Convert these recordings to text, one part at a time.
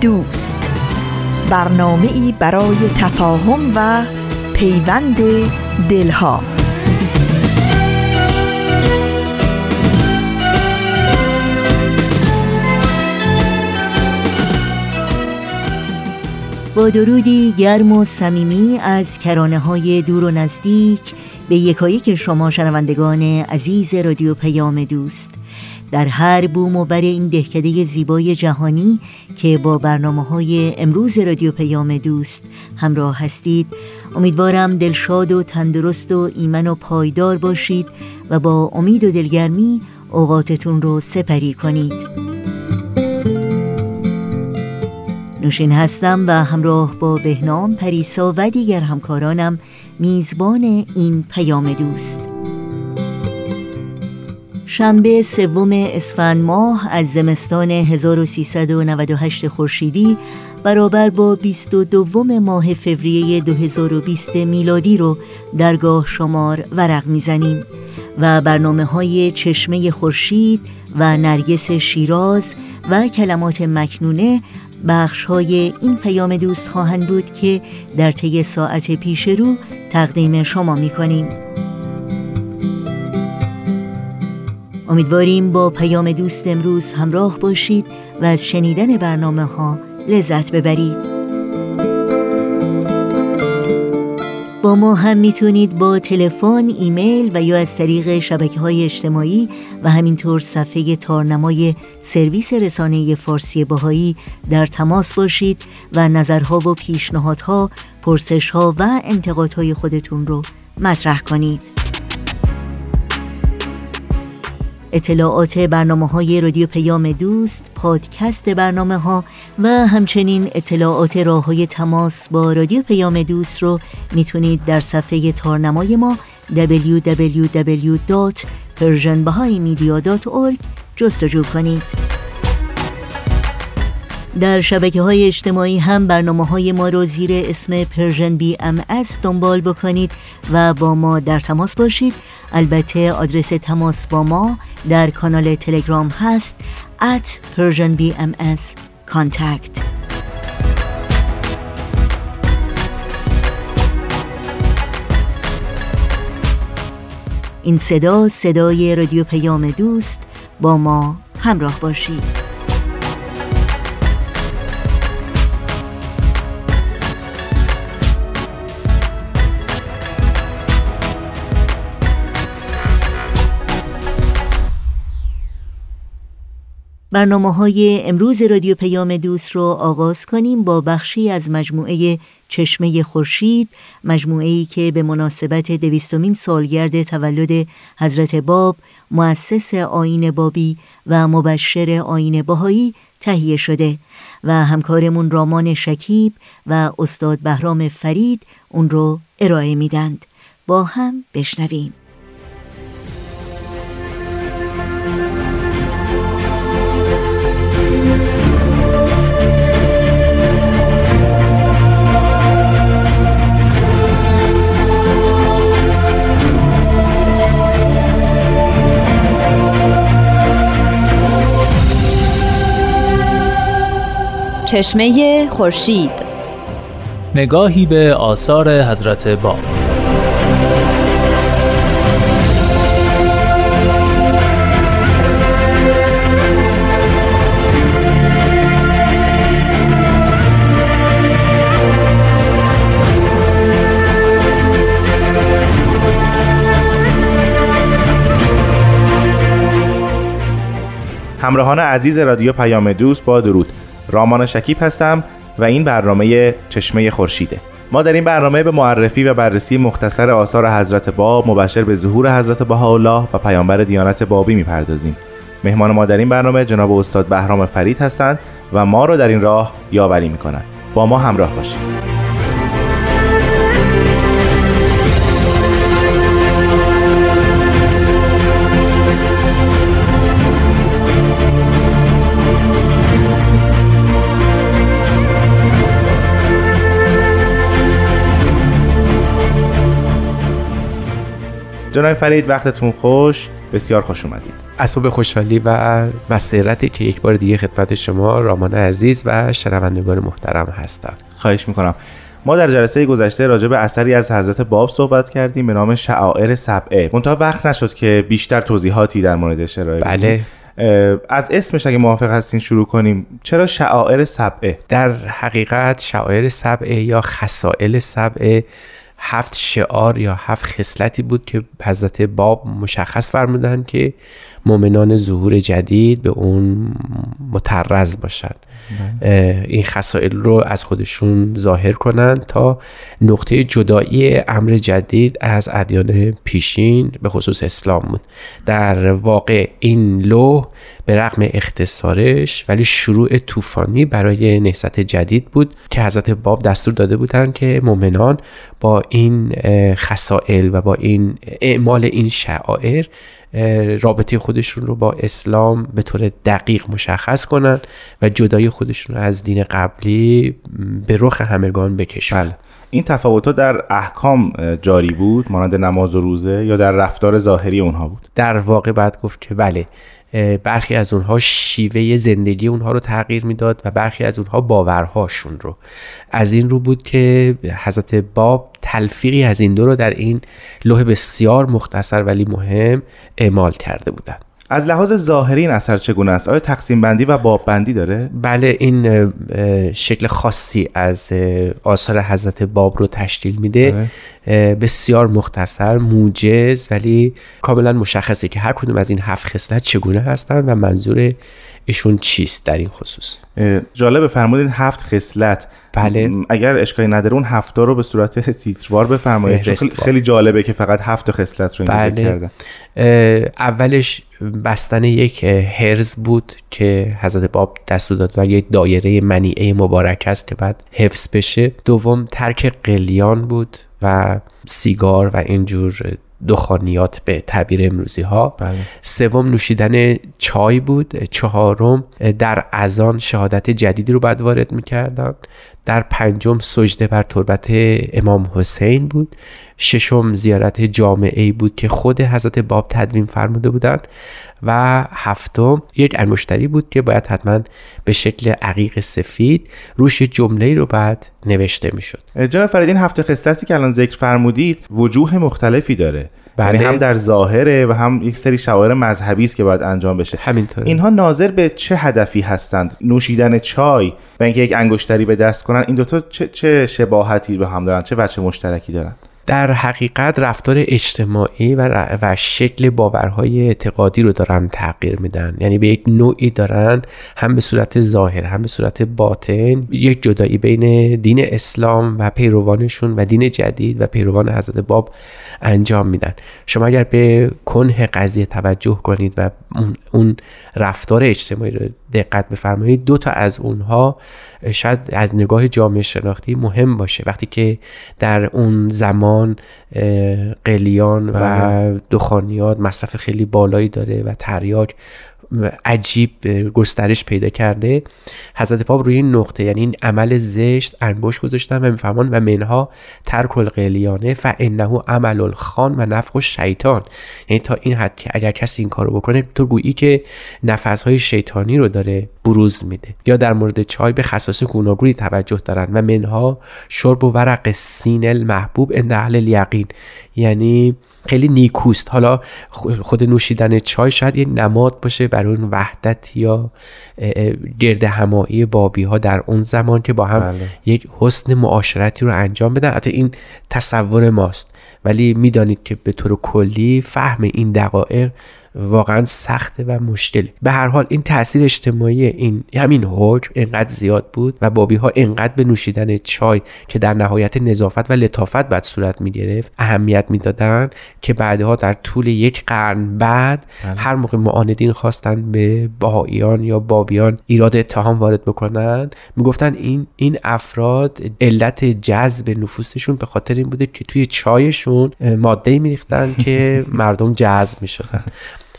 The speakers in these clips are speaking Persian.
دوست، برنامه‌ای برای تفاهم و پیوند دلها. با درودی گرم و صمیمی از کرانه‌های دور و نزدیک به یکایک شما شنوندگان عزیز رادیو پیام دوست، در هر بوم و بر این دهکده زیبای جهانی که با برنامه‌های امروز رادیو پیام دوست همراه هستید، امیدوارم دلشاد و تندرست و ایمن و پایدار باشید و با امید و دلگرمی اوقاتتون رو سپری کنید. نوشین هستم و همراه با بهنام، پریسا و دیگر همکارانم میزبان این پیام دوست. شنبه سوم اسفند ماه از زمستان 1398 خورشیدی برابر با 22 ماه فوریه 2020 میلادی رو درگاه شمار ورق میزنیم و برنامه‌های چشمه خورشید و نرگس شیراز و کلمات مکنونه بخش‌های این پیام دوست خواهند بود که در طی ساعت پیش رو تقدیم شما می‌کنیم. امیدواریم با پیام دوست امروز همراه باشید و از شنیدن برنامه ها لذت ببرید. با ما هم میتونید با تلفن، ایمیل و یا از طریق شبکه‌های اجتماعی و همینطور صفحه تارنمای سرویس رسانه فارسی بهایی در تماس باشید و نظرها و پیشنهادها، پرسشها و انتقادهای خودتون رو مطرح کنید. اطلاعات برنامه‌های رادیو پیام دوست، پادکست برنامه‌ها و همچنین اطلاعات راه‌های تماس با رادیو پیام دوست رو میتونید در صفحه تارنمای ما www.persianbahaimedia.org جستجو کنید. در شبکه‌های اجتماعی هم برنامه‌های ما رو زیر اسم پرژن بی ام اس دنبال بکنید و با ما در تماس باشید. البته آدرس تماس با ما در کانال تلگرام هست @persianbmscontact. این صدا صدای رادیو پیام دوست، با ما همراه باشید. برنامه‌های امروز رادیو پیام دوست رو آغاز کنیم با بخشی از مجموعه چشمه خورشید، مجموعه‌ای که به مناسبت 200مین سالگرد تولد حضرت باب، مؤسس آیین بابی و مبشر آیین بهایی تهیه شده و همکارمون رامان شکیب و استاد بهرام فرید اون رو ارائه میدند. با هم بشنویم. چشمه خورشید، نگاهی به آثار حضرت باب. همراهان عزیز رادیو پیام دوست، با درود. رامان شکیب هستم و این برنامه چشمه خورشیده. ما در این برنامه به معرفی و بررسی مختصر آثار حضرت باب، مبشر به ظهور حضرت بهاءالله و پیامبر دیانت بابی میپردازیم مهمان ما در این برنامه جناب استاد بهرام فرید هستند و ما رو در این راه یاوری میکنند. با ما همراه باشید. جناب فرید وقتتون خوش، بسیار خوش اومدید. اسباب خوشحالی و مسرتی که یک بار دیگه خدمت شما رامان عزیز و شنوندگان محترم هستم. خواهش میکنم. ما در جلسه گذشته راجع به اثری از حضرت باب صحبت کردیم به نام شعائر سبعه. منتها وقت نشد که بیشتر توضیحاتی در موردش ارائه بدیم. بله. از اسمش اگه موافق هستین شروع کنیم. چرا شعائر سبعه؟ در حقیقت شعائر سبعه یا خصائل سبعه 7 شعار یا 7 خصلتی بود که حضرت باب مشخص فرمودند که مؤمنان ظهور جدید به اون متعرض باشن، این خصائل رو از خودشون ظاهر کنن تا نقطه جدایی امر جدید از ادیان پیشین به خصوص اسلام بود. در واقع این لوح به رغم اختصارش ولی شروع طوفانی برای نهضت جدید بود که حضرت باب دستور داده بودند که مؤمنان با این خصائل و با این اعمال این شعائر رابطه خودشون رو با اسلام به طور دقیق مشخص کنن و جدای خودشون رو از دین قبلی به رخ همگان بکشن. بله. این تفاوت‌ها در احکام جاری بود مانند نماز و روزه یا در رفتار ظاهری اونها بود؟ در واقع باید گفت که بله، برخی از اونها شیوه زندگی اونها رو تغییر میداد و برخی از اونها باورهاشون رو. از این رو بود که حضرت باب تلفیقی از این دو رو در این لوح بسیار مختصر ولی مهم اعمال کرده بودند. از لحاظ ظاهری این اثر چگونه است؟ آیا تقسیم بندی و باب بندی داره؟ بله، این شکل خاصی از آثار حضرت باب رو تشکیل میده، بسیار مختصر، موجز ولی کاملا مشخصه که هر کدوم از این 7 خصلت چگونه هستن و منظور ایشون چیست در این خصوص. جالب، فرمودین 7 خصلت. بله. اگر اشکالی نداره اون 7 رو به صورت تیتروار بفرمایید، چون خیلی جالبه که فقط 7 خصلت رو ذکر کردن. اولش بستن یک هرز بود که حضرت باب دستور داد و یک دایره منیعه مبارک است که بعد حفظ بشه. دوم ترک قلیان بود و سیگار و اینجور دخانیات به تعبیر امروزی ها. بله. سوم نوشیدن چای بود. چهارم در اذان شهادت جدیدی رو بعد وارد می‌کردن. در پنجم سجده بر تربت امام حسین بود. ششم زیارت جامعه بود که خود حضرت باب تدوین فرموده بودند. و هفتم یک انگشتری بود که باید حتما به شکل عقیق سفید روش جمله‌ای رو بعد نوشته می‌شد. جناب فرید، این 7 خصلتی که الان ذکر فرمودید وجوه مختلفی داره. یعنی هم در ظاهره و هم یک سری شعائر مذهبی است که باید انجام بشه. همینطوره. اینها ناظر به چه هدفی هستند؟ نوشیدن چای و اینکه یک انگشتری به دست کنن، این دوتا چه شباهتی به هم دارن؟ چه بچه مشترکی دارن؟ در حقیقت رفتار اجتماعی و شکل باورهای اعتقادی رو دارن تغییر میدن. یعنی به یک نوعی دارن هم به صورت ظاهر هم به صورت باطن یک جدایی بین دین اسلام و پیروانشون و دین جدید و پیروان حضرت باب انجام میدن. شما اگر به کنه قضیه توجه کنید و اون رفتار اجتماعی رو دقت بفرمایید، 2 از اونها شاید از نگاه جامعه شناختی مهم باشه. وقتی که در اون زمان قلیان و دخانیات مصرف خیلی بالایی داره و تریاک عجیب گسترش پیدا کرده، حضرت باب روی این نقطه، یعنی این عمل زشت، انگشت گذاشتن و میفهمان و منها ترک القلیانه فانه عمل الخان و نفخ الشیطان، یعنی تا این حد که اگر کسی این کارو بکنه تو گویی که نفسهای شیطانی رو داره بروز میده. یا در مورد چای به خصائص گوناگونی توجه دارن و منها شرب و ورق سین المحبوب عند اهل الیقین، یعنی خیلی نیکوست. حالا خود نوشیدن چای شاید یه نماد باشه برای اون وحدت یا گرد همایی بابی ها در اون زمان که با هم بله. یک حسن معاشرتی رو انجام بدن. حتی این تصور ماست، ولی میدانید که به طور کلی فهم این دقایق واقعا سخته و مشکله. به هر حال این تاثیر اجتماعی این همین حکم اینقدر زیاد بود و بابی ها اینقدر به نوشیدن چای که در نهایت نظافت و لطافت بعد صورت می‌گرفت اهمیت میدادن که بعدها در طول یک قرن بعد هر موقع معاندین خواستن به بهائیان یا بابیان ایراد اتهام وارد بکنن میگفتن این افراد علت جذب نفوسشون به خاطر این بوده که توی چایشون ماده‌ای می‌ریختن که مردم جذب می‌شدن.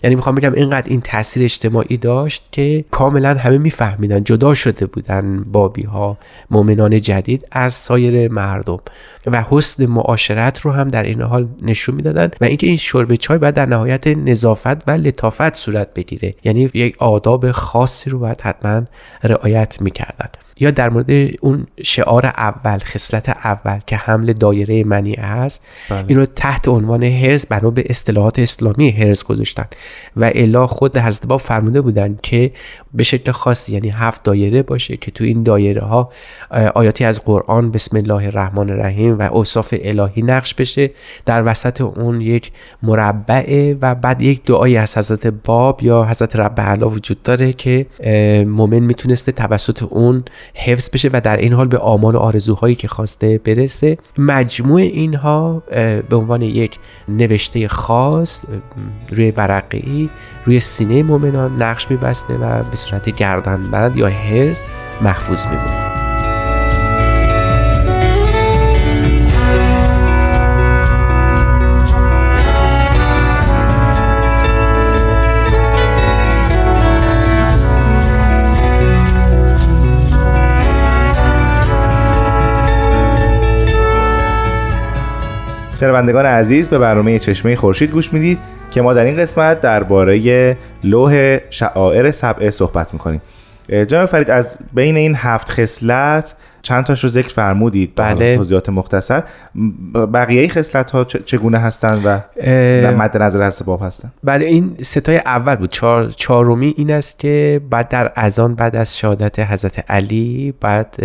یعنی میخوام بگم اینقدر این تاثیر اجتماعی داشت که کاملا همه میفهمیدن جدا شده بودن بابی ها مؤمنان جدید از سایر مردم و حسن معاشرت رو هم در این حال نشون میدادن و اینکه این شرب چای باید در نهایت نظافت و لطافت صورت بگیره، یعنی یک آداب خاصی رو باید حتما رعایت میکردن. یا در مورد اون شعار اول، خصلت اول که حمل دایره منی است، این رو تحت عنوان هرز بنا به اصطلاحات اسلامی هرز گذاشتن و الا خود حضرت باب فرموده بودن که به شکل خاص یعنی 7 دایره باشه که تو این دایره ها آیاتی از قرآن، بسم الله الرحمن الرحیم و اوصاف الهی نقش بشه، در وسط اون یک مربع و بعد یک دعایی از حضرت باب یا حضرت رب اعلی وجود داره که مؤمن میتونسته توسط اون حفظ بشه و در این حال به آمال و آرزوهایی که خواسته برسه. مجموع اینها به عنوان یک نوشته خاص روی ورقه‌ای روی سینه مؤمنان نقش می‌بسته و به صورت گردنبند یا هرز محفوظ می‌مونه. شنوندگان عزیز، به برنامه چشمه خورشید گوش میدید که ما در این قسمت درباره لوح شعائر سبعه صحبت میکنیم. جناب فرید، از بین این 7 خصلت چند تاش رو ذکر فرمودید با توضیحات مختصر. بقیه خصلت ها چگونه هستند و مد نظر حضرت باب هستند؟ بله، این ستای اول بود. چهارمی این است که بعد در اذان بعد از شهادت حضرت علی بعد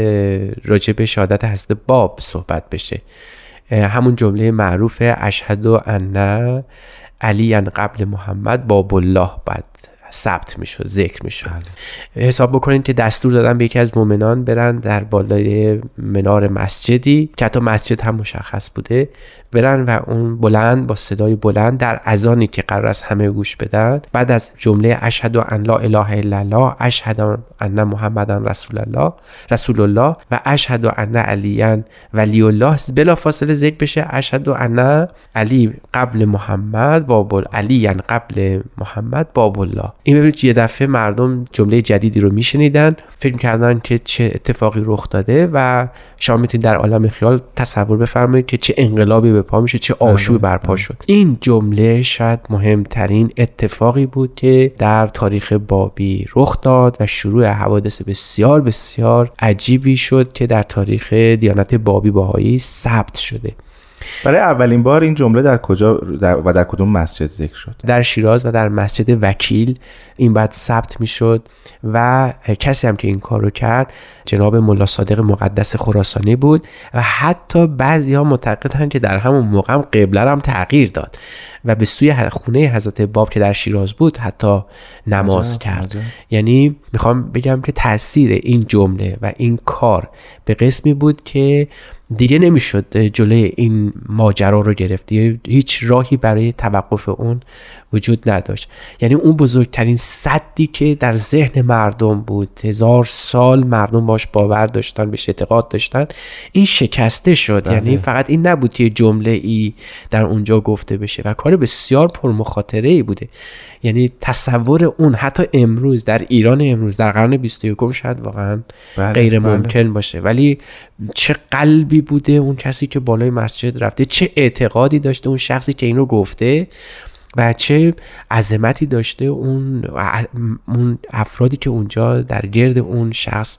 راجع به شهادت حضرت باب صحبت بشه. همون جمله معروف اشهد ان علی قبل محمد باب الله بعد ثبت میشه، ذکر میشه. حساب بکنید که دستور دادن به یکی از مؤمنان برن در بالای منار مسجدی که حتی مسجد هم مشخص بوده، برن و اون بلند با صدای بلند در اذانی که قرار است همه گوش بدن بعد از جمله اشهد ان لا اله الا الله، اشهد ان محمدن رسول الله و اشهد ان علی ولی الله بلافاصله ذکر بشه. اشهد ان علی قبل محمد باب علی قبل محمد باب الله. این ببینید یه دفعه مردم جمله جدیدی رو میشنیدن، فکر کردن که چه اتفاقی رخ داده و شما میتونید در عالم خیال تصور بفرمایید که چه انقلابی به پا میشه، چه آشوبی برپا شد. این جمله شاید مهمترین اتفاقی بود که در تاریخ بابی رخ داد و شروع حوادث بسیار بسیار عجیبی شد که در تاریخ دیانت بابی بهایی ثبت شده. برای اولین بار این جمله در کجا و در کدوم مسجد ذکر شد؟ در شیراز و در مسجد وکیل این بعد ثبت میشد و کسی هم که این کار رو کرد جناب ملا صادق مقدس خراسانی بود و حتی بعضی ها معتقدند که در همون موقع هم قبله هم تغییر داد و به سوی خونه حضرت باب که در شیراز بود حتی نماز کرد. یعنی میخوام بگم که تاثیر این جمله و این کار به قسمی بود که دیگه نمیشد جلوی این ماجرا رو گرفت، هیچ راهی برای توقف اون وجود نداشت. یعنی اون بزرگترین سدی که در ذهن مردم بود، هزار سال مردم باش باور داشتن، بهش اعتقاد داشتن، این شکسته شد. بله. یعنی فقط این نبود که جمله ای در اونجا گفته بشه و کار بسیار پرمخاطره ای بوده. یعنی تصور اون حتی امروز در ایران امروز در قرن 21 شاید واقعا غیر ممکن باشه، ولی چه قلبی بوده اون کسی که بالای مسجد رفته، چه اعتقادی داشته اون شخصی که اینو گفته و چه عظمتی داشته اون افرادی که اونجا در گرد اون شخص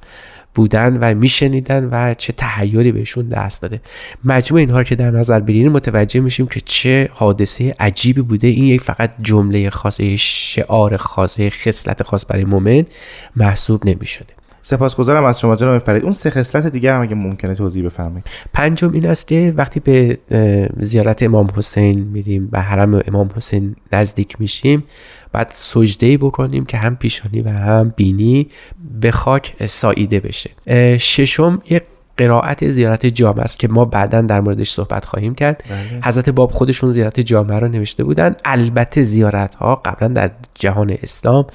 بودن و میشنیدن و چه تحیری بهشون دست داده. مجموع اینها که در نظر بگیریم متوجه میشیم که چه حادثه عجیبی بوده. این یک فقط جمله خاصه، شعار خاصه، خصلت خاص برای مؤمن محسوب نمیشده. سپاسگزارم از شما جناب فرید. اون سه خصلت دیگه هم اگه ممکنه توضیح بفرمایید. پنجم این است که وقتی به زیارت امام حسین میریم، به حرم امام حسین نزدیک میشیم، بعد سجده‌ای بکنیم که هم پیشانی و هم بینی به خاک ساییده بشه. ششم یک قرائت زیارت جامعه است که ما بعداً در موردش صحبت خواهیم کرد. بله. حضرت باب خودشون زیارت جامعه رو نوشته بودن. البته زیارت‌ها قبلا در جهان اسلام،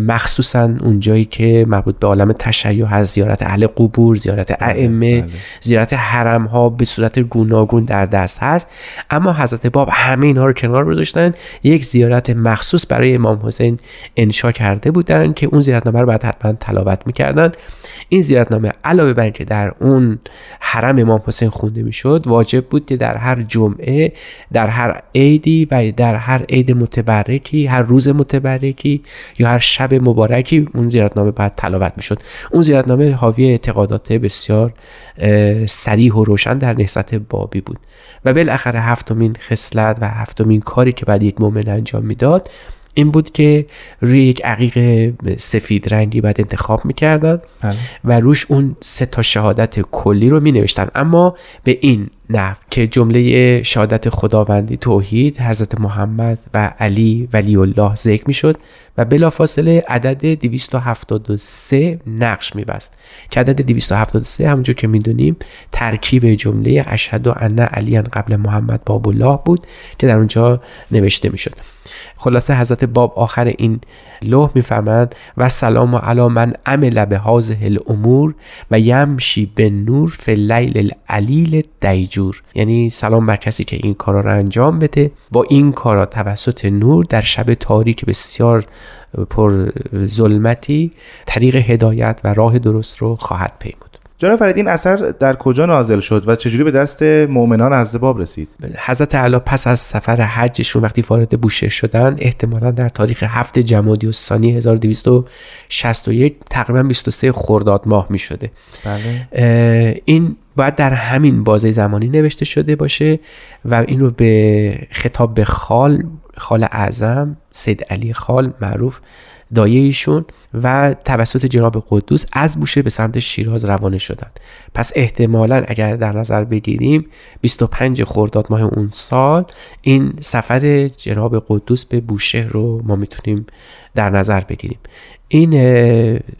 مخصوصاً اونجایی که مربوط به عالم تشیع هست، زیارت اهل قبور، زیارت ائمه، بله. زیارت حرم‌ها به صورت گوناگون در دست هست، اما حضرت باب همه اینها رو کنار گذاشتن، یک زیارت مخصوص برای امام حسین انشا کرده بودن که اون زیارتنامه رو بعد حتما تلاوت می‌کردن. این زیارتنامه علاوه بر اینکه در اون حرم امام حسین خونده می‌شد، واجب بود که در هر جمعه، در هر عیدی و در هر عید متبرکی، هر روز متبرکی یا هر شب مبارکی اون زیارتنامه بعد تلاوت میشد. اون زیارتنامه حاوی اعتقادات بسیار صریح و روشن در نهضت بابی بود. و بالاخره هفتمین خصلت و هفتمین کاری که بعد یک مؤمن انجام میداد این بود که روی یک عقیق سفید رنگی بعد انتخاب میکردن و روش اون سه تا شهادت کلی رو می نوشتن، اما به این نحو که جمله شهادت خداوندی، توحید، حضرت محمد و علی ولی الله ذکر می شد و بلافاصله عدد 273 نقش می بست که عدد 273 همونجور که می دونیم ترکیب جمله اشهد ان علی قبل محمد باب الله بود که در اونجا نوشته می شد. خلاصه حضرت باب آخر این لوح می فرمند و سلام علی من عمل به هذه الامور و یمشی به نور فی اللیل العلیل دیجور، یعنی سلام بر کسی که این کارا را انجام بده، با این کارا توسط نور در شب تاریک بسیار پر ظلمتی طریق هدایت و راه درست رو خواهد پیمود. جناب فرید این اثر در کجا نازل شد و چجوری به دست مؤمنان حضرت باب رسید؟ حضرت اعلی پس از سفر حجشون وقتی وارد بوشهر شدن، احتمالاً در تاریخ 7 جمادی الثانی 1261 تقریباً 23 خرداد ماه می شده. بله. این باید در همین بازه زمانی نوشته شده باشه و این رو به خطاب به خال اعظم، سید علی خال معروف دایه ایشون، و توسط جناب قدوس از بوشهر به سمت شیراز روانه شدن. پس احتمالاً اگر در نظر بگیریم 25 خرداد ماه اون سال این سفر جناب قدوس به بوشهر رو ما میتونیم در نظر بگیریم. این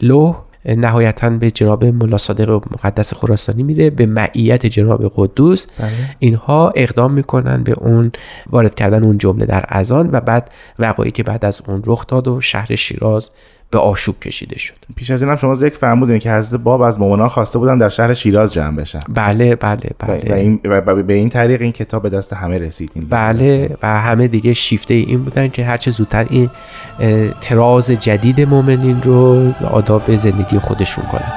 لوح نهایتاً به جناب ملا صادق مقدس خراسانی میره به معیت جناب قدوس. بله. اینها اقدام میکنن به اون وارد کردن اون جمله در اذان و بعد وقایعی که بعد از اون رخ داد و شهر شیراز به آشوب کشیده شد. پیش از این هم شما ذکر فرمودین که حضرت باب از مؤمنان خواسته بودن در شهر شیراز جمع بشن. بله. و به این طریق این کتاب به دست همه رسید. بله، و همه دیگه شیفته این بودن که هرچه زودتر این تراز جدید مؤمنین رو آداب زندگی خودشون کنن.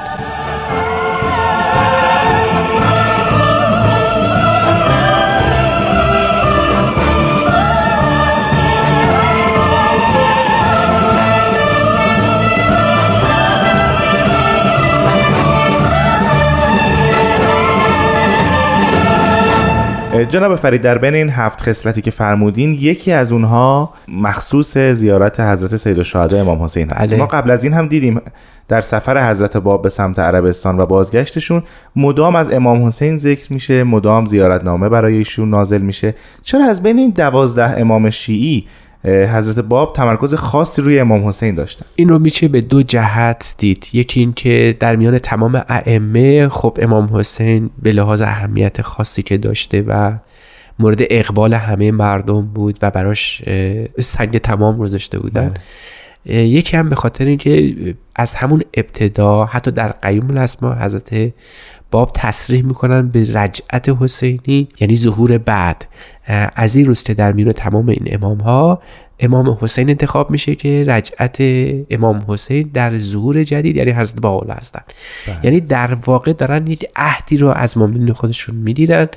جناب فرید، در بین این 7 خصلتی که فرمودین یکی از اونها مخصوص زیارت حضرت سید الشهداء امام حسین هست. بله. ما قبل از این هم دیدیم در سفر حضرت باب به سمت عربستان و بازگشتشون مدام از امام حسین ذکر میشه، مدام زیارتنامه برای ایشون نازل میشه. چرا از بین این 12 امام شیعی حضرت باب تمرکز خاصی روی امام حسین داشتن؟ این رو میشه به دو جهت دید. یکی این که در میان تمام ائمه خب امام حسین به لحاظ اهمیت خاصی که داشته و مورد اقبال همه مردم بود و براش سنگ تمام گذاشته بودن. یکی هم به خاطر اینکه از همون ابتدا حتی در قیوم الاسما حضرت باب تصریح میکنن به رجعت حسینی، یعنی ظهور بعد. از این روز که در میان تمام این امام ها امام حسین انتخاب میشه که رجعت امام حسین در ظهور جدید یعنی حضرت بهاءالله هستن. یعنی در واقع دارن یک عهدی رو از مؤمنین خودشون میگیرن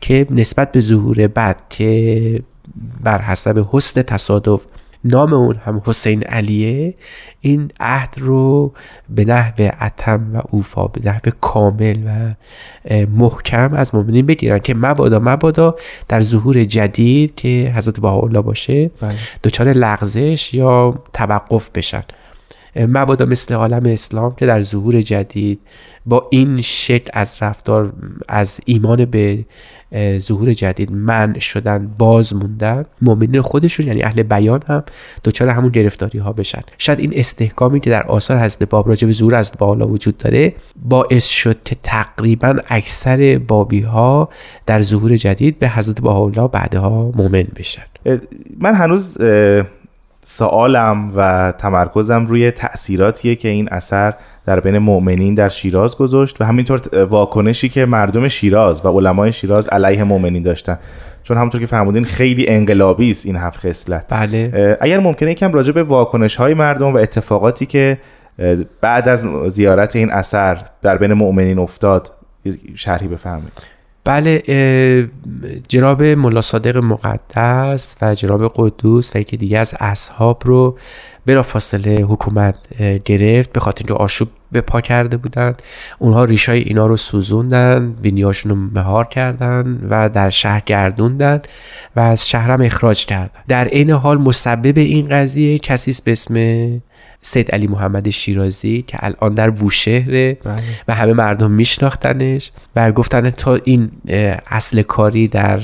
که نسبت به ظهور بعد که بر حسب حسن تصادف نام اون هم حسین علیه، این عهد رو به نحو اتم و اوفا، به نحو کامل و محکم از مؤمنین بگیرن که مبادا در ظهور جدید که حضرت بهاءالله باشه دچار لغزش یا توقف بشن. مبادا مثل عالم اسلام که در ظهور جدید با این شکل از رفتار، از ایمان به ظهور جدید منع شدن، باز موندن، مؤمنین خودشون یعنی اهل بیان هم دچار همون گرفتاری ها بشن. شاید این استحکامی که در آثار حضرت باب راجع به ظهور حضرت بهاءالله وجود داره باعث شد که تقریبا اکثر بابی ها در ظهور جدید به حضرت بهاءالله بعدها مؤمن بشن. من هنوز سوالم و تمرکزم روی تأثیراتیه که این اثر در بین مؤمنین در شیراز گذاشت و همینطور واکنشی که مردم شیراز و علمای شیراز علیه مؤمنین داشتن، چون همونطور که فرمودین خیلی انقلابی است این هفت خصلت. بله. اگر ممکنه یکم راجع به واکنش‌های مردم و اتفاقاتی که بعد از زیارت این اثر در بین مؤمنین افتاد شرحی بفرمایید. بله، جناب ملا صادق مقدس و جناب قدوس و یکی دیگه از اصحاب رو بلافاصله حکومت گرفت، به خاطر اینکه آشوب به پا کرده بودن. اونها ریشای اینا رو سوزوندن، بینیاشون رو مهار کردن و در شهر گردوندن و از شهرم اخراج کردن. در این حال مسبب این قضیه کسی است به اسم سید علی محمد شیرازی که الان در بوشهره و همه مردم میشناختنش و گفتن تا این اصل کاری در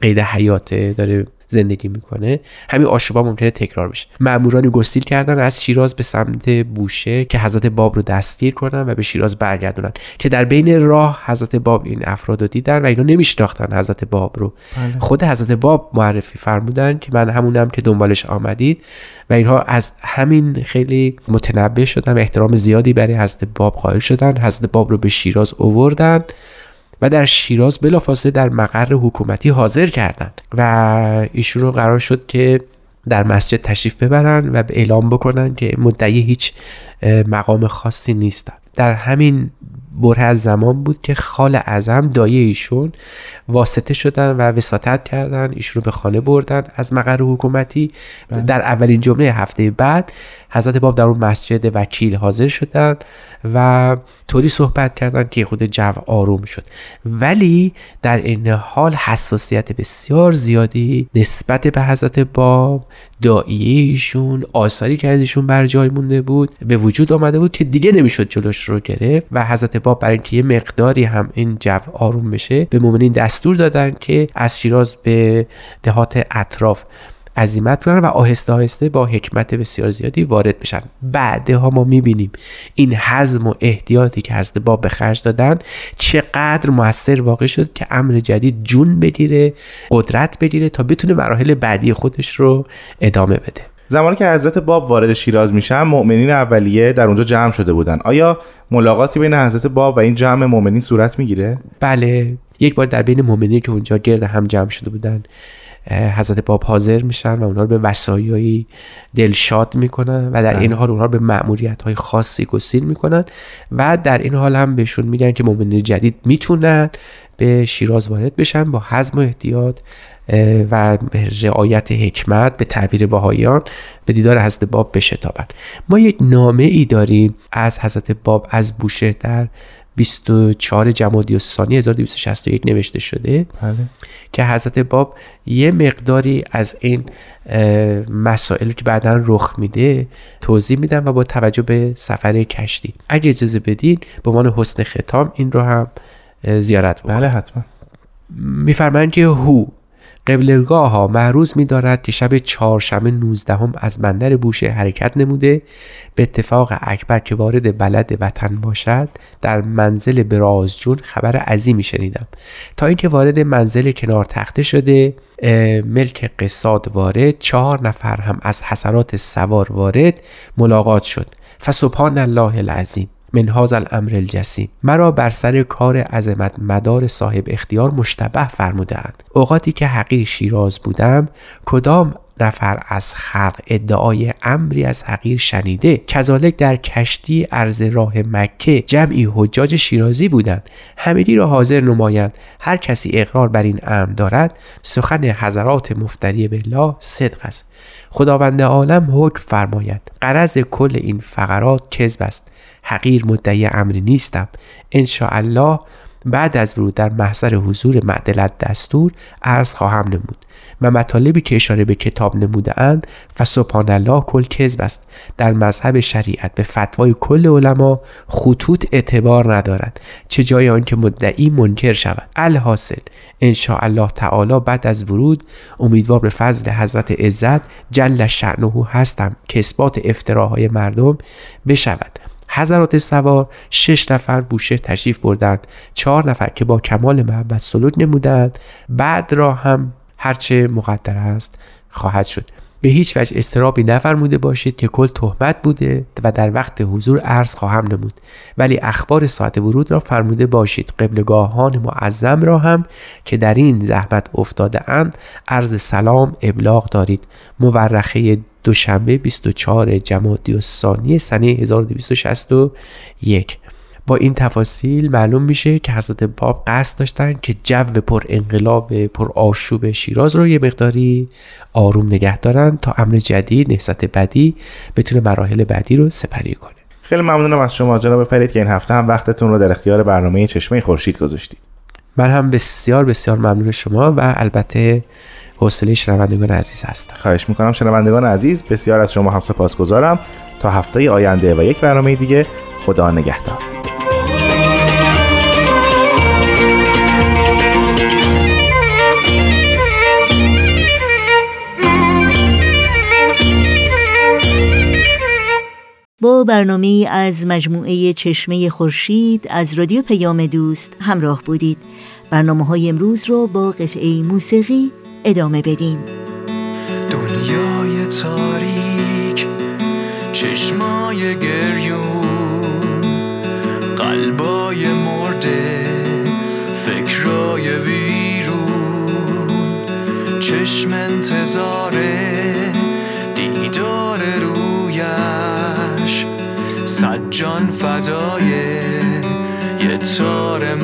قید حیات داره زندگی میکنه، همین آشوبا ممکنه تکرار بشه. مامورانی گسیل کردن از شیراز به سمت بوشهر که حضرت باب رو دستگیر کنن و به شیراز برگردونن، که در بین راه حضرت باب این افراد رو دیدن و اینا نمیشناختن حضرت باب رو. بله. خود حضرت باب معرفی فرمودن که من همونم که دنبالش آمدید و اینها از همین خیلی متنبه شدن و احترام زیادی برای حضرت باب قائل شدن. حضرت باب رو به شیراز آوردن و در شیراز بلافاصله در مقر حکومتی حاضر کردند و ایشون رو قرار شد که در مسجد تشریف ببرن و اعلام بکنن که مدعی هیچ مقام خاصی نیستن. در همین بره از زمان بود که خال اعظم دایی ایشون واسطه شدن و وساطت کردن، ایشون رو به خانه بردن از مقر حکومتی. در اولین جمعه هفته بعد حضرت باب در اون مسجد وکیل حاضر شدن و طوری صحبت کردن که خود جو آروم شد، ولی در این حال حساسیت بسیار زیادی نسبت به حضرت باب، داعیه ایشون، آثاری که ازشون بر جای مونده بود به وجود آمده بود که دیگه نمیشد جلوش رو گرفت و حضرت باب برای اینکه یه مقداری هم این جو آروم بشه به مؤمنین دستور دادن که از شیراز به دهات اطراف عزیمت کنن و آهسته آهسته با حکمت بسیار زیادی وارد بشن. بعدها ما میبینیم این حزم و احتیاطی که حضرت باب به خرج دادن چقدر موثر واقع شد که امر جدید جون بگیره، قدرت بگیره تا بتونه مراحل بعدی خودش رو ادامه بده. زمانی که حضرت باب وارد شیراز میشن مؤمنین اولیه در اونجا جمع شده بودن. آیا ملاقاتی بین حضرت باب و این جمع مؤمنین صورت میگیره؟ بله، یک بار در بین مؤمنین که اونجا گرد هم جمع شده بودن حضرت باب حاضر میشن و اونها رو به وصایای دلشاد میکنن و در این حال اونها رو به مأموریت‌های خاصی گسیل میکنن و در این حال هم بهشون میگن که مؤمنین جدید میتونن به شیراز وارد بشن با حزم و احتیاط و رعایت حکمت، به تعبیر بهائیان به دیدار حضرت باب بشتابند. ما یک نامه ای داریم از حضرت باب از بوشهر در 24 جمادی الثانی 1261 نوشته شده. بله. که حضرت باب یه مقداری از این مسائل که بعداً رخ میده توضیح میدن و با توجه به سفر کشتی. اگه اجازه بدین به عنوان حسن ختام این رو هم زیارت بکنم. بله حتما. میفرمان که هو قبلگاه ها معروض می دارد که شب چهارشنبه 19 از بندر بوشهر حرکت نموده، به اتفاق اکبر که وارد بلد وطن باشد در منزل برازجون خبر عظیمی شنیدم، تا اینکه وارد منزل کنار تخته شده، ملک قصاد وارد، 4 نفر هم از حسرات سوار وارد ملاقات شد. فسبحان الله العظیم من هذا الامر الجسیم. مرا بر سر کار عظمت مدار صاحب اختیار مشتبه فرمودند. اوقاتی که حقیر شیراز بودم کدام نفر از خلق ادعای امری از حقیر شنیده؟ کذالک در کشتی عرض راه مکه جمعی حجاج شیرازی بودند، همگی را حاضر نمایند. هر کسی اقرار بر این امر دارد سخن حضرات مفتری بالله صدق است. خداوند عالم حکم فرماید. غرض کل این فقرات کذب است. حقیر مدعی امری نیستم. انشاءالله بعد از ورود در محضر حضور معدلت دستور عرض خواهم نمود و مطالبی که اشاره به کتاب نموده‌اند فسبحان الله کل کذب است. در مذهب شریعت به فتوای کل علما خطوط اعتبار ندارد، چه جای آن که مدعی منکر شود. الحاصل ان شاء الله تعالی بعد از ورود امیدوار به فضل حضرت عزت جل شأنه هستم که اثبات افتراهای مردم بشود. حضرات سوار 6 نفر بوشه تشریف بردند، 4 نفر که با کمال محبت سلوک نمودند. بعد را هم هرچه مقدر است خواهد شد. به هیچ وجه اضطرابی نفرموده باشید که کل تهمت بوده و در وقت حضور عرض خواهم نمود، ولی اخبار ساعت ورود را فرموده باشید. قبلگاهان معظم را هم که در این زحمت افتاده اند عرض سلام ابلاغ دارید. مورخه دوشنبه 24 جمادی الثانی سنه 1261. با این تفاصیل معلوم میشه که حضرت باب قصد داشتن که جو پر انقلاب پر آشوب شیراز رو یه مقداری آروم نگه دارن تا امر جدید نهضت بعدی بتونه مراحل بعدی رو سپری کنه. خیلی ممنونم از شما جناب فرید که این هفته هم وقتتون رو در اختیار برنامه چشمه خورشید گذاشتید. من هم بسیار بسیار ممنون شما و البته حوصله شنوندگان عزیز هستم. خواهش میکنم شنوندگان عزیز، بسیار از شما هم سپاسگزارم. تا هفته آینده و یک برنامه دیگه، خدا نگهدار. با برنامه از مجموعه چشمه خورشید از رادیو پیام دوست همراه بودید. برنامه‌های امروز رو با قطعه موسیقی ادامه بدیم. دنیای تاریک، چشمای گریون، قلبای مرده، فکرای ویرون، چشم انتظاره دیدار رویش، صد جان فدای یه تار مویش.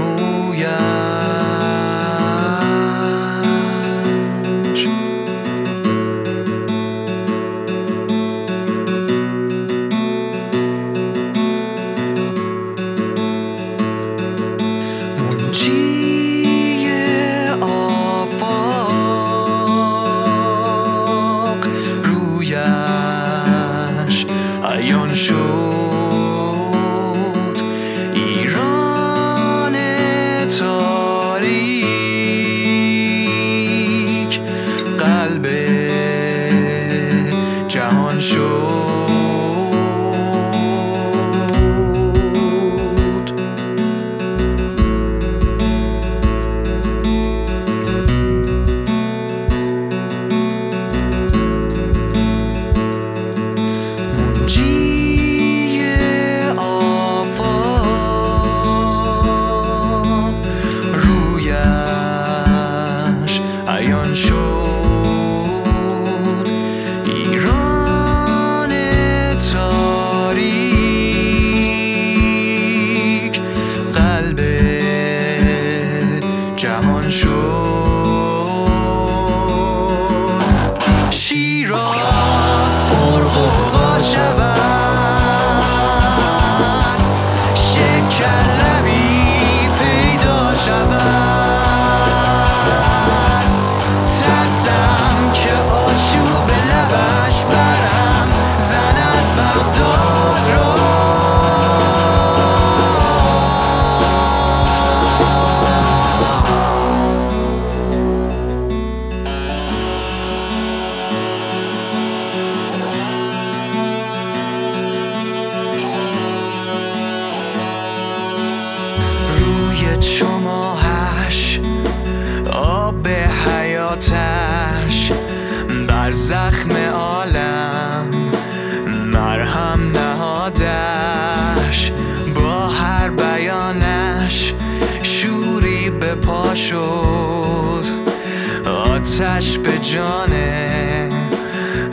آتش به جانه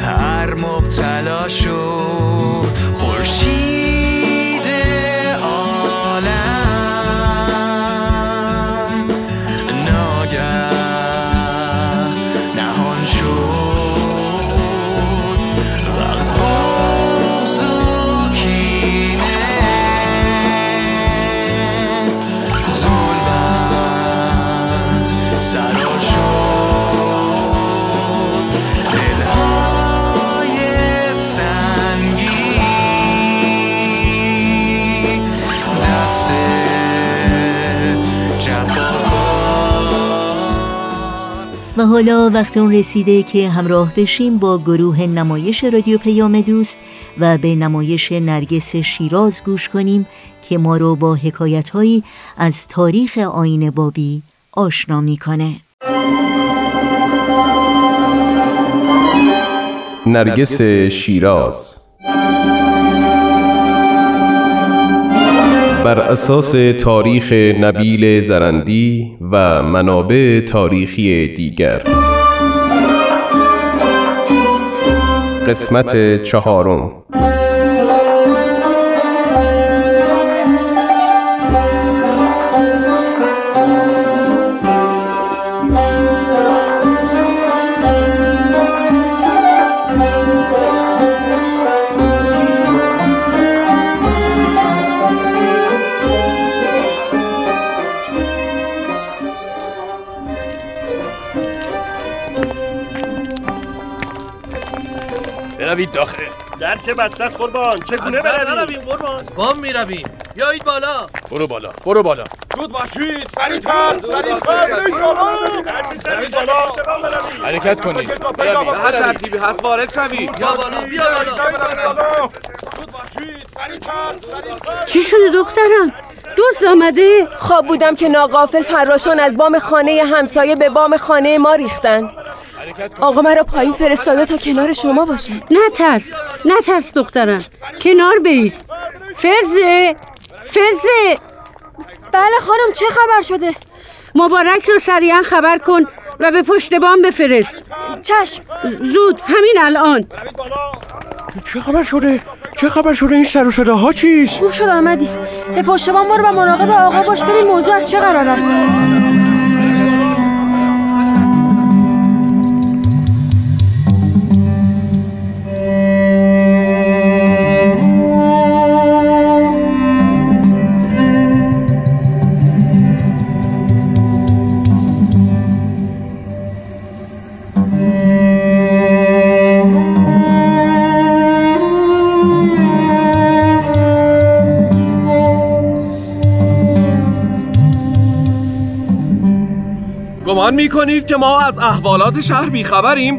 هر مبتلا شد. خورشید عالم ناگه نهان شد. بغض بغض و کینه ظلم و حالا وقت اون رسیده که همراه بشیم با گروه نمایش رادیو پیام دوست و به نمایش نرگس شیراز گوش کنیم که ما رو با حکایت‌هایی از تاریخ آیین بابی آشنا می‌کنه. نرگس شیراز بر اساس تاریخ نبیل زرندی و منابع تاریخی دیگر. قسمت چهارم. بروید داخل. در که بسته است قربان. چگونه برویم قربان؟ بام میرویم. بیایید بالا. برو بالا. زود باشید. سریع‌تر. حرکت کنید. هر ترتیبی هست وارد شوید. یا بالا بیا بالا. زود باشید. سریع‌تر. چی شده دخترم؟ دوست آمده؟ خواب بودم که ناغافل فراشان از بام خانه همسایه به بام خانه ما ریختند. آقا مرا پایین فرستاده تا کنار شما باشم. نه ترس دخترم، کنار بیست. فزه. بله خانم، چه خبر شده؟ مبارک رو سریعا خبر کن و به پشت بام بفرست. چشم. زود، همین الان. چه خبر شده؟ این سر و صداها چیست؟ خوب شد آمدی. به پشت بام برو و مراقب آقا باش، ببین موضوع از چه قرار است. می کنید که ما از احوالات شهر بیخبریم؟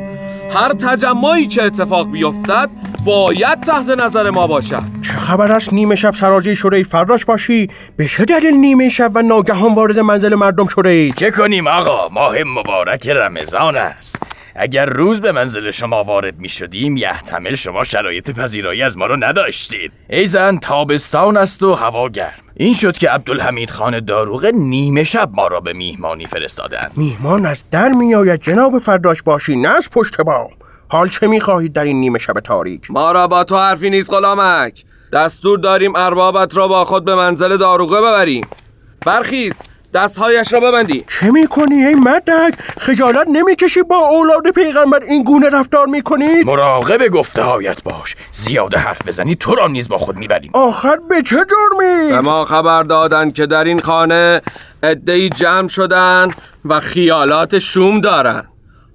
هر تجمعی که اتفاق بیفتد باید تحت نظر ما باشد. چه خبر است نیمه شب سراجه شورای فراش باشی؟ به چه دلیل نیمه شب و ناگهان وارد منزل مردم شده ای؟ چه کنیم آقا، ماه مبارک رمضان است. اگر روز به منزل شما وارد می شدیم یحتمل شما شرایط پذیرایی از ما رو نداشتید. ای زن، تابستان است و هوا گرم. این شد که عبدالحمید خان داروغ نیمه شب ما را به میهمانی فرستادند. میهمان از در می آید جناب فرداش باشی، نه از پشت بام. حال چه می خواهید در این نیمه شب تاریک؟ ما را با تو حرفی نیست غلامک. دستور داریم اربابت را با خود به منزل داروغه ببریم. برخیز، دستهایش را ببندی. چه میکنی ای مردک؟ خجالت نمیکشی با اولاد پیغمبر این گونه رفتار میکنی؟ مراقب گفته هایت باش، زیاده حرف بزنی تو را نیز با خود میبریم. آخر به چه جرمی؟ به ما خبر دادند که در این خانه عده‌ای جمع شدن و خیالات شوم دارن.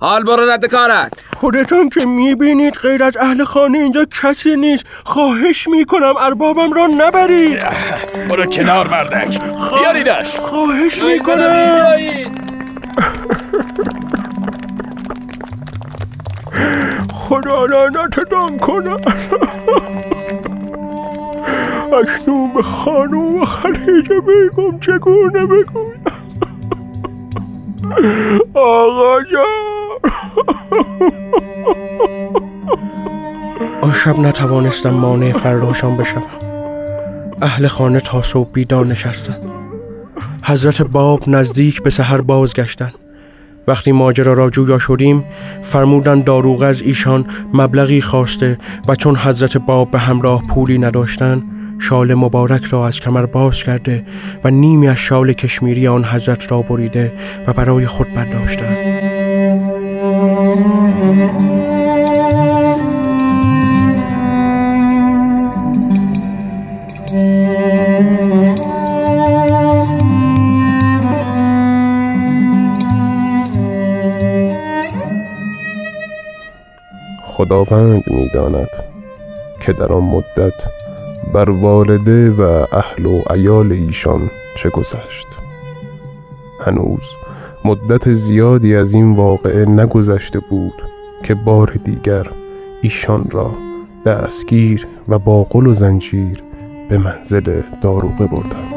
حال برو رد کارت. خودتان که میبینید غیر از اهل خانه اینجا کسی نیست. خواهش میکنم اربابم را نبرید. برو کنار مردک، بیاریدش. خواهش میکنم. خدا لعنتتان کنم. اکنون به خانوم خلیجه بیگم چگونه بگویم؟ آقا جان، آن شب نتوانستم مانع فراشان بشم. اهل خانه تا صبح بیدار نشستند. حضرت باب نزدیک به سحر بازگشتند. وقتی ماجرا را جویا شدیم فرمودند داروغ از ایشان مبلغی خواسته و چون حضرت باب به همراه پولی نداشتند شال مبارک را از کمر باز کرده و نیمی از شال کشمیری آن حضرت را بریده و برای خود برداشتند. خداوند می داند که در آن مدت بر والده و اهل و عیال ایشان چه گذشت. هنوز مدت زیادی از این واقعه نگذشته بود که بار دیگر ایشان را دستگیر و با قل و زنجیر به منزل داروغ بردند.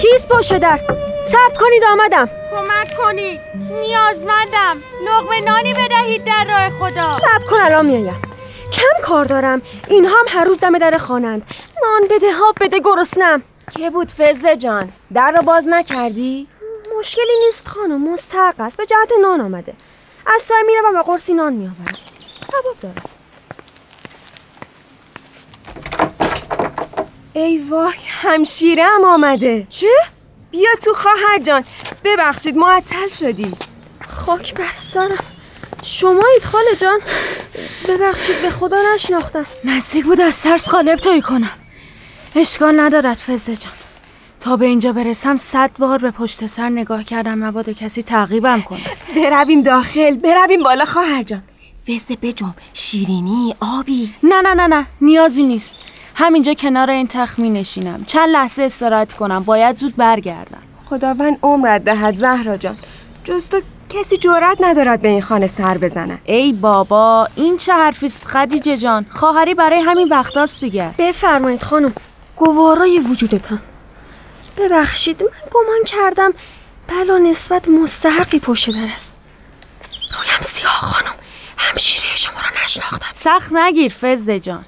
کیست پشت در؟ صبر کنید آمدم. کمک کنید، نیازمندم. لقمه نانی بدهید در راه خدا. صبر کن الان میایم. کم کار دارم. اینها هم هر روز دم در خانند. نان بده، آب بده، گرسنم. که بود فزه جان؟ در رو باز نکردی؟ مشکلی نیست خانم، مستحق است. به جهت نان آمده. از سر میروم و قرصی نان میآورم. ثواب دارم. ای وای، همشیره هم آمده. چه؟ بیا تو خواهر جان، ببخشید معطل شدی. خاک بر سرم، شمایید خاله جان؟ ببخشید به خدا نشناختم. نزدیک بود از ترس قالب تویی کنم. اشکال ندارد فزه جان، تا به اینجا برسم 100 بار به پشت سر نگاه کردم مبادا کسی تعقیبم کنه. برویم داخل، برویم بالا خواهر جان. فزه بجنب، شیرینی، آبی؟ نه نیازی نیست. همینجا کنار این تخت می‌نشینم. چند لحظه استراحت کنم. باید زود برگردم. خداوند عمرت دهد زهرا جان. جز تو کسی جرأت ندارد به این خانه سر بزنه. ای بابا، این چه حرفی است خدیجه جان؟ خواهری برای همین وقتاست دیگه. بفرمایید خانم، گوارای وجودتان. ببخشید، من گمان کردم بلا نسبت مستحقی پشت در است. رویم سیاه خانم، همشیره شما را نشناختم. سخت نگیر فزه جان.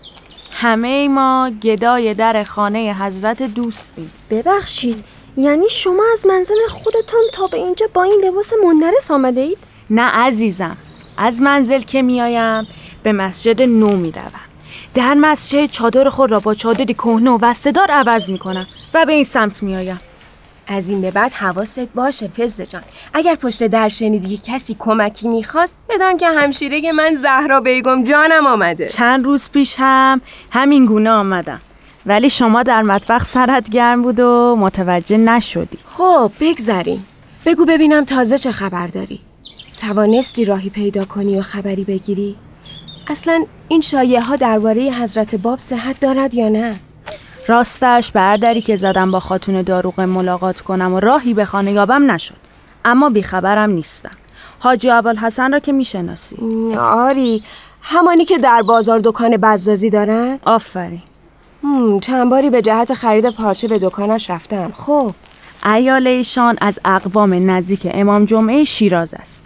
همه ما گدای در خانه حضرت دوستیم. ببخشید، یعنی شما از منزل خودتان تا به اینجا با این لباس مندرس آمده اید؟ نه عزیزم، از منزل که میایم به مسجد نو میروم. در مسجد چادر خود را با چادری کهنه و وسدار عوض میکنم و به این سمت میایم. از این به بعد حواست باشه فزه جان. اگر پشت در شنیدی کسی کمکی میخواست، بدان که همشیره من زهرا بیگم جانم آمده. چند روز پیش هم همین گونه آمدم، ولی شما در مطبخ سرت گرم بود و متوجه نشدی. خب بگذریم، بگو ببینم تازه چه خبر داری؟ توانستی راهی پیدا کنی و خبری بگیری؟ اصلا این شایعه ها درباره حضرت باب صحت دارد یا نه؟ راستش به هر دری که زدم با خاتون داروغ ملاقات کنم و راهی به خانه یابم نشد، اما بیخبرم نیستم. حاجی ابوالحسن را که میشناسی؟ آری، همانی که در بازار دکان بزازی دارد؟ آفرین. چند باری به جهت خرید پارچه به دکانش رفتم. خب عیال ایشان از اقوام نزدیک امام جمعه شیراز است.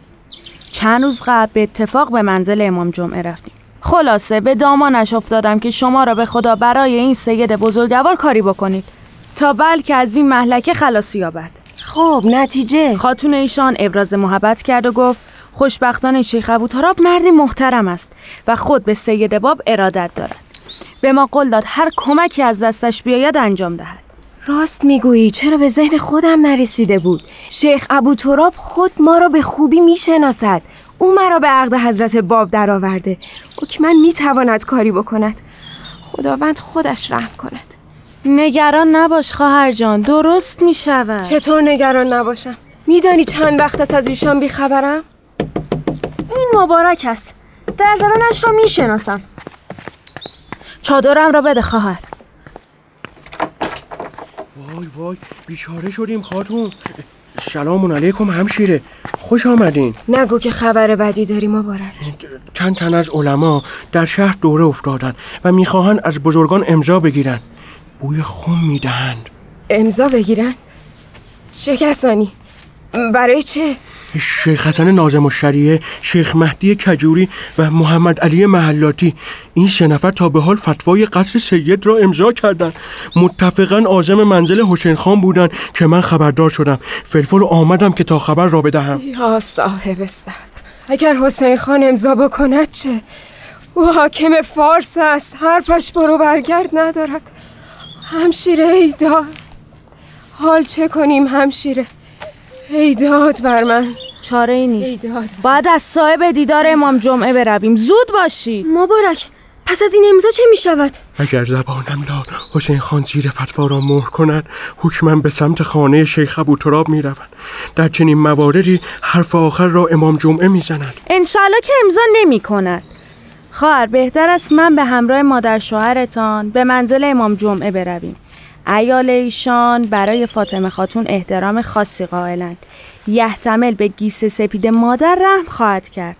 چند روز قبل به اتفاق به منزل امام جمعه رفتیم. خلاصه به دامانش افتادم که شما را به خدا برای این سید بزرگوار کاری بکنید تا بلکه از این مهلکه خلاصی یابد. خب نتیجه؟ خاتون ایشان ابراز محبت کرد و گفت خوشبختانه شیخ ابو تراب مردی محترم است و خود به سید باب ارادت دارد. به ما قول داد هر کمکی از دستش بیاید انجام دهد. راست میگویی، چرا به ذهن خودم نرسیده بود. شیخ ابو تراب خود ما را به خوبی میشناسد. او مرا به عقد حضرت باب درآورده. حکماً میتواند کاری بکند. خداوند خودش رحم کند. نگران نباش خواهر جان، درست میشود. چطور نگران نباشم؟ میدانی چند وقت است از ایشان بیخبرم؟ این مبارک است. در زرانش را میشناسم. چادرم را بده خواهر. وای وای، بیچاره شدیم خاتون. سلام علیکم همشیره، خوش آمدین. نگو که خبر بدی داری مبارک. چند تن از علما در شهر دوره افتادن و میخواهند از بزرگان امضا بگیرن. بوی خون میدهند. امضا بگیرن؟ چه کسانی؟ برای چه؟ شیخ حسین ناظم و شریعه، شیخ مهدی کجوری و محمد علی محلاتی. این 3 نفر تا به حال فتوای قتل سید را امضا کردند. متفقاً عازم منزل حسین خان بودند که من خبردار شدم. فلفل آمدم که تا خبر را بدهم. یا صاحب سر، اگر حسین خان امضا بکند چه؟ او حاکم فارس است، حرفش برو برگرد ندارد. همشیره ای داد، حال چه کنیم همشیره؟ ای داد بر من، چاره ای نیست. باید از صاحب دیدار امام جمعه برویم. زود باشید مبارک. پس از این امضا چه می شود؟ اگر زبانم را حسین خان زیر فتوا را مهر کند، حکماً به سمت خانه شیخ ابو تراب می روند. در چنین مواردی حرف آخر را امام جمعه می زند. انشالله که امضا نمی کند. خواهر، بهتر است من به همراه مادر شوهرتان به منزل امام جمعه برویم. عیال ایشان برای فاطمه خاتون احترام خاصی قائلند. یحتمل به گیس سپید مادر رحم خواهد کرد.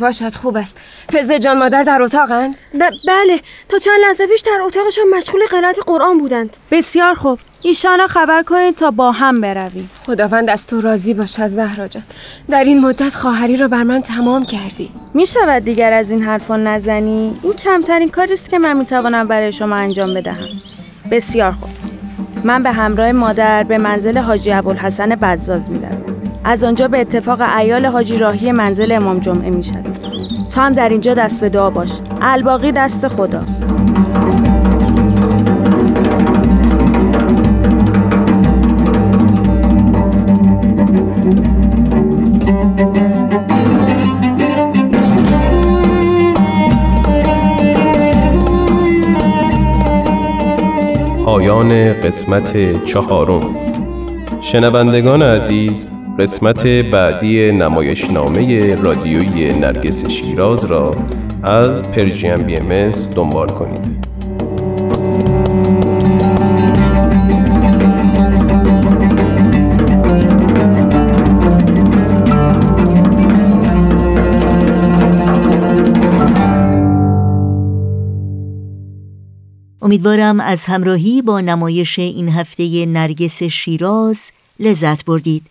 باشد خوب است. فزه جان مادر در اتاقند؟ بله تا چند لحظه پیش در اتاقشان مشغول قرائت قرآن بودند. بسیار خوب، ایشانا خبر کنید تا با هم برویم. خداوند از تو راضی باشد زهرا جان. در این مدت خواهری را بر من تمام کردی. می شود دیگر از این حرفا نزنی؟ این کمترین کاری است که من می توانم برای شما انجام بدهم. بسیار خوب، من به همراه مادر به منزل حاجی ابوالحسن بزاز می روم. از آنجا به اتفاق عیال حاجی راهی منزل امام جمعه می شد. تا هم در اینجا دست به دعا باش. الباقی دست خداست. پایان قسمت 4. شنوندگان عزیز، قسمت بعدی نمایشنامه رادیویی نرگس شیراز را از پرژن بی ام اس دنبال کنید. امیدوارم از همراهی با نمایش این هفته نرگس شیراز لذت بردید.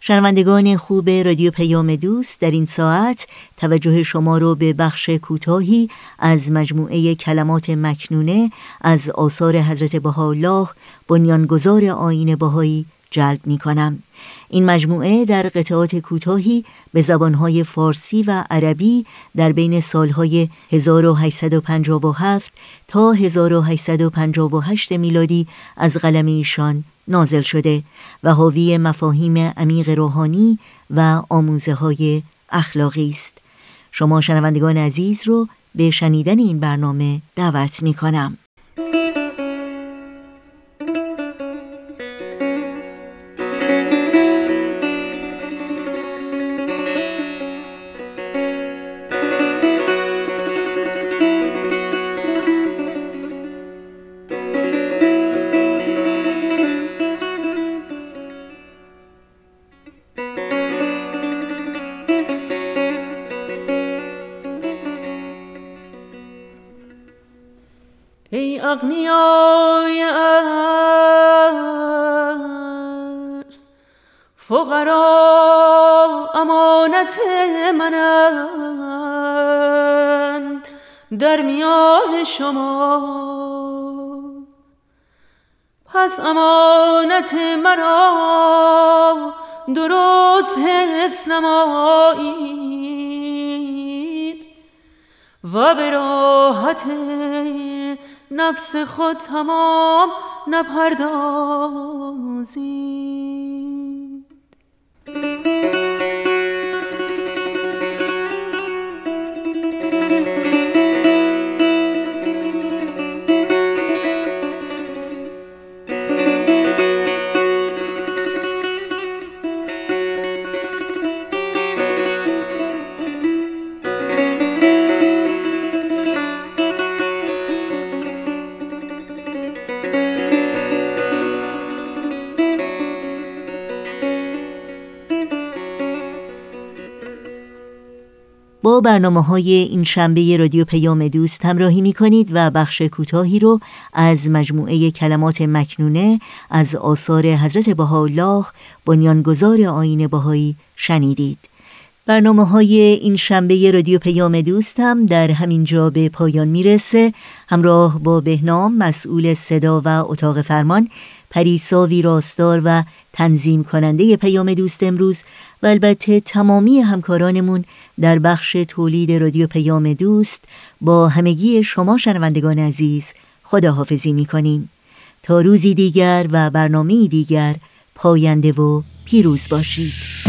شنوندگان خوب رادیو پیام دوست، در این ساعت توجه شما رو به بخش کوتاهی از مجموعه کلمات مکنونه از آثار حضرت بهاءالله بنیانگذار آیین بهایی جلب می کنم. این مجموعه در قطعات کوتاهی به زبانهای فارسی و عربی در بین سالهای 1857 تا 1858 میلادی از قلم ایشان نازل شده و حاوی مفاهیم عمیق روحانی و آموزه‌های اخلاقی است. شما شنوندگان عزیز رو به شنیدن این برنامه دعوت می‌کنم. اغنیای ارز، فقرا امانت منند در میان شما، پس امانت مرا درست حفظ نمایید و به راحت نفس خود تمام نپردازید. با برنامه‌های این شنبه رادیو پیام دوست همراهی می‌کنید و بخش کوتاهی رو از مجموعه کلمات مکنونه از آثار حضرت بهاءالله بنیانگذار آیین بهایی شنیدید. برنامه‌های این شنبه رادیو پیام دوست هم در همین جا به پایان میرسه. همراه با بهنام مسئول صدا و اتاق فرمان، پریسا ویراستار و تنظیم کننده پیام دوست امروز و البته تمامی همکارانمون در بخش تولید رادیو پیام دوست، با همگی شما شنوندگان عزیز خداحافظی می‌کنیم. تا روزی دیگر و برنامه‌ای دیگر، پاینده و پیروز باشید.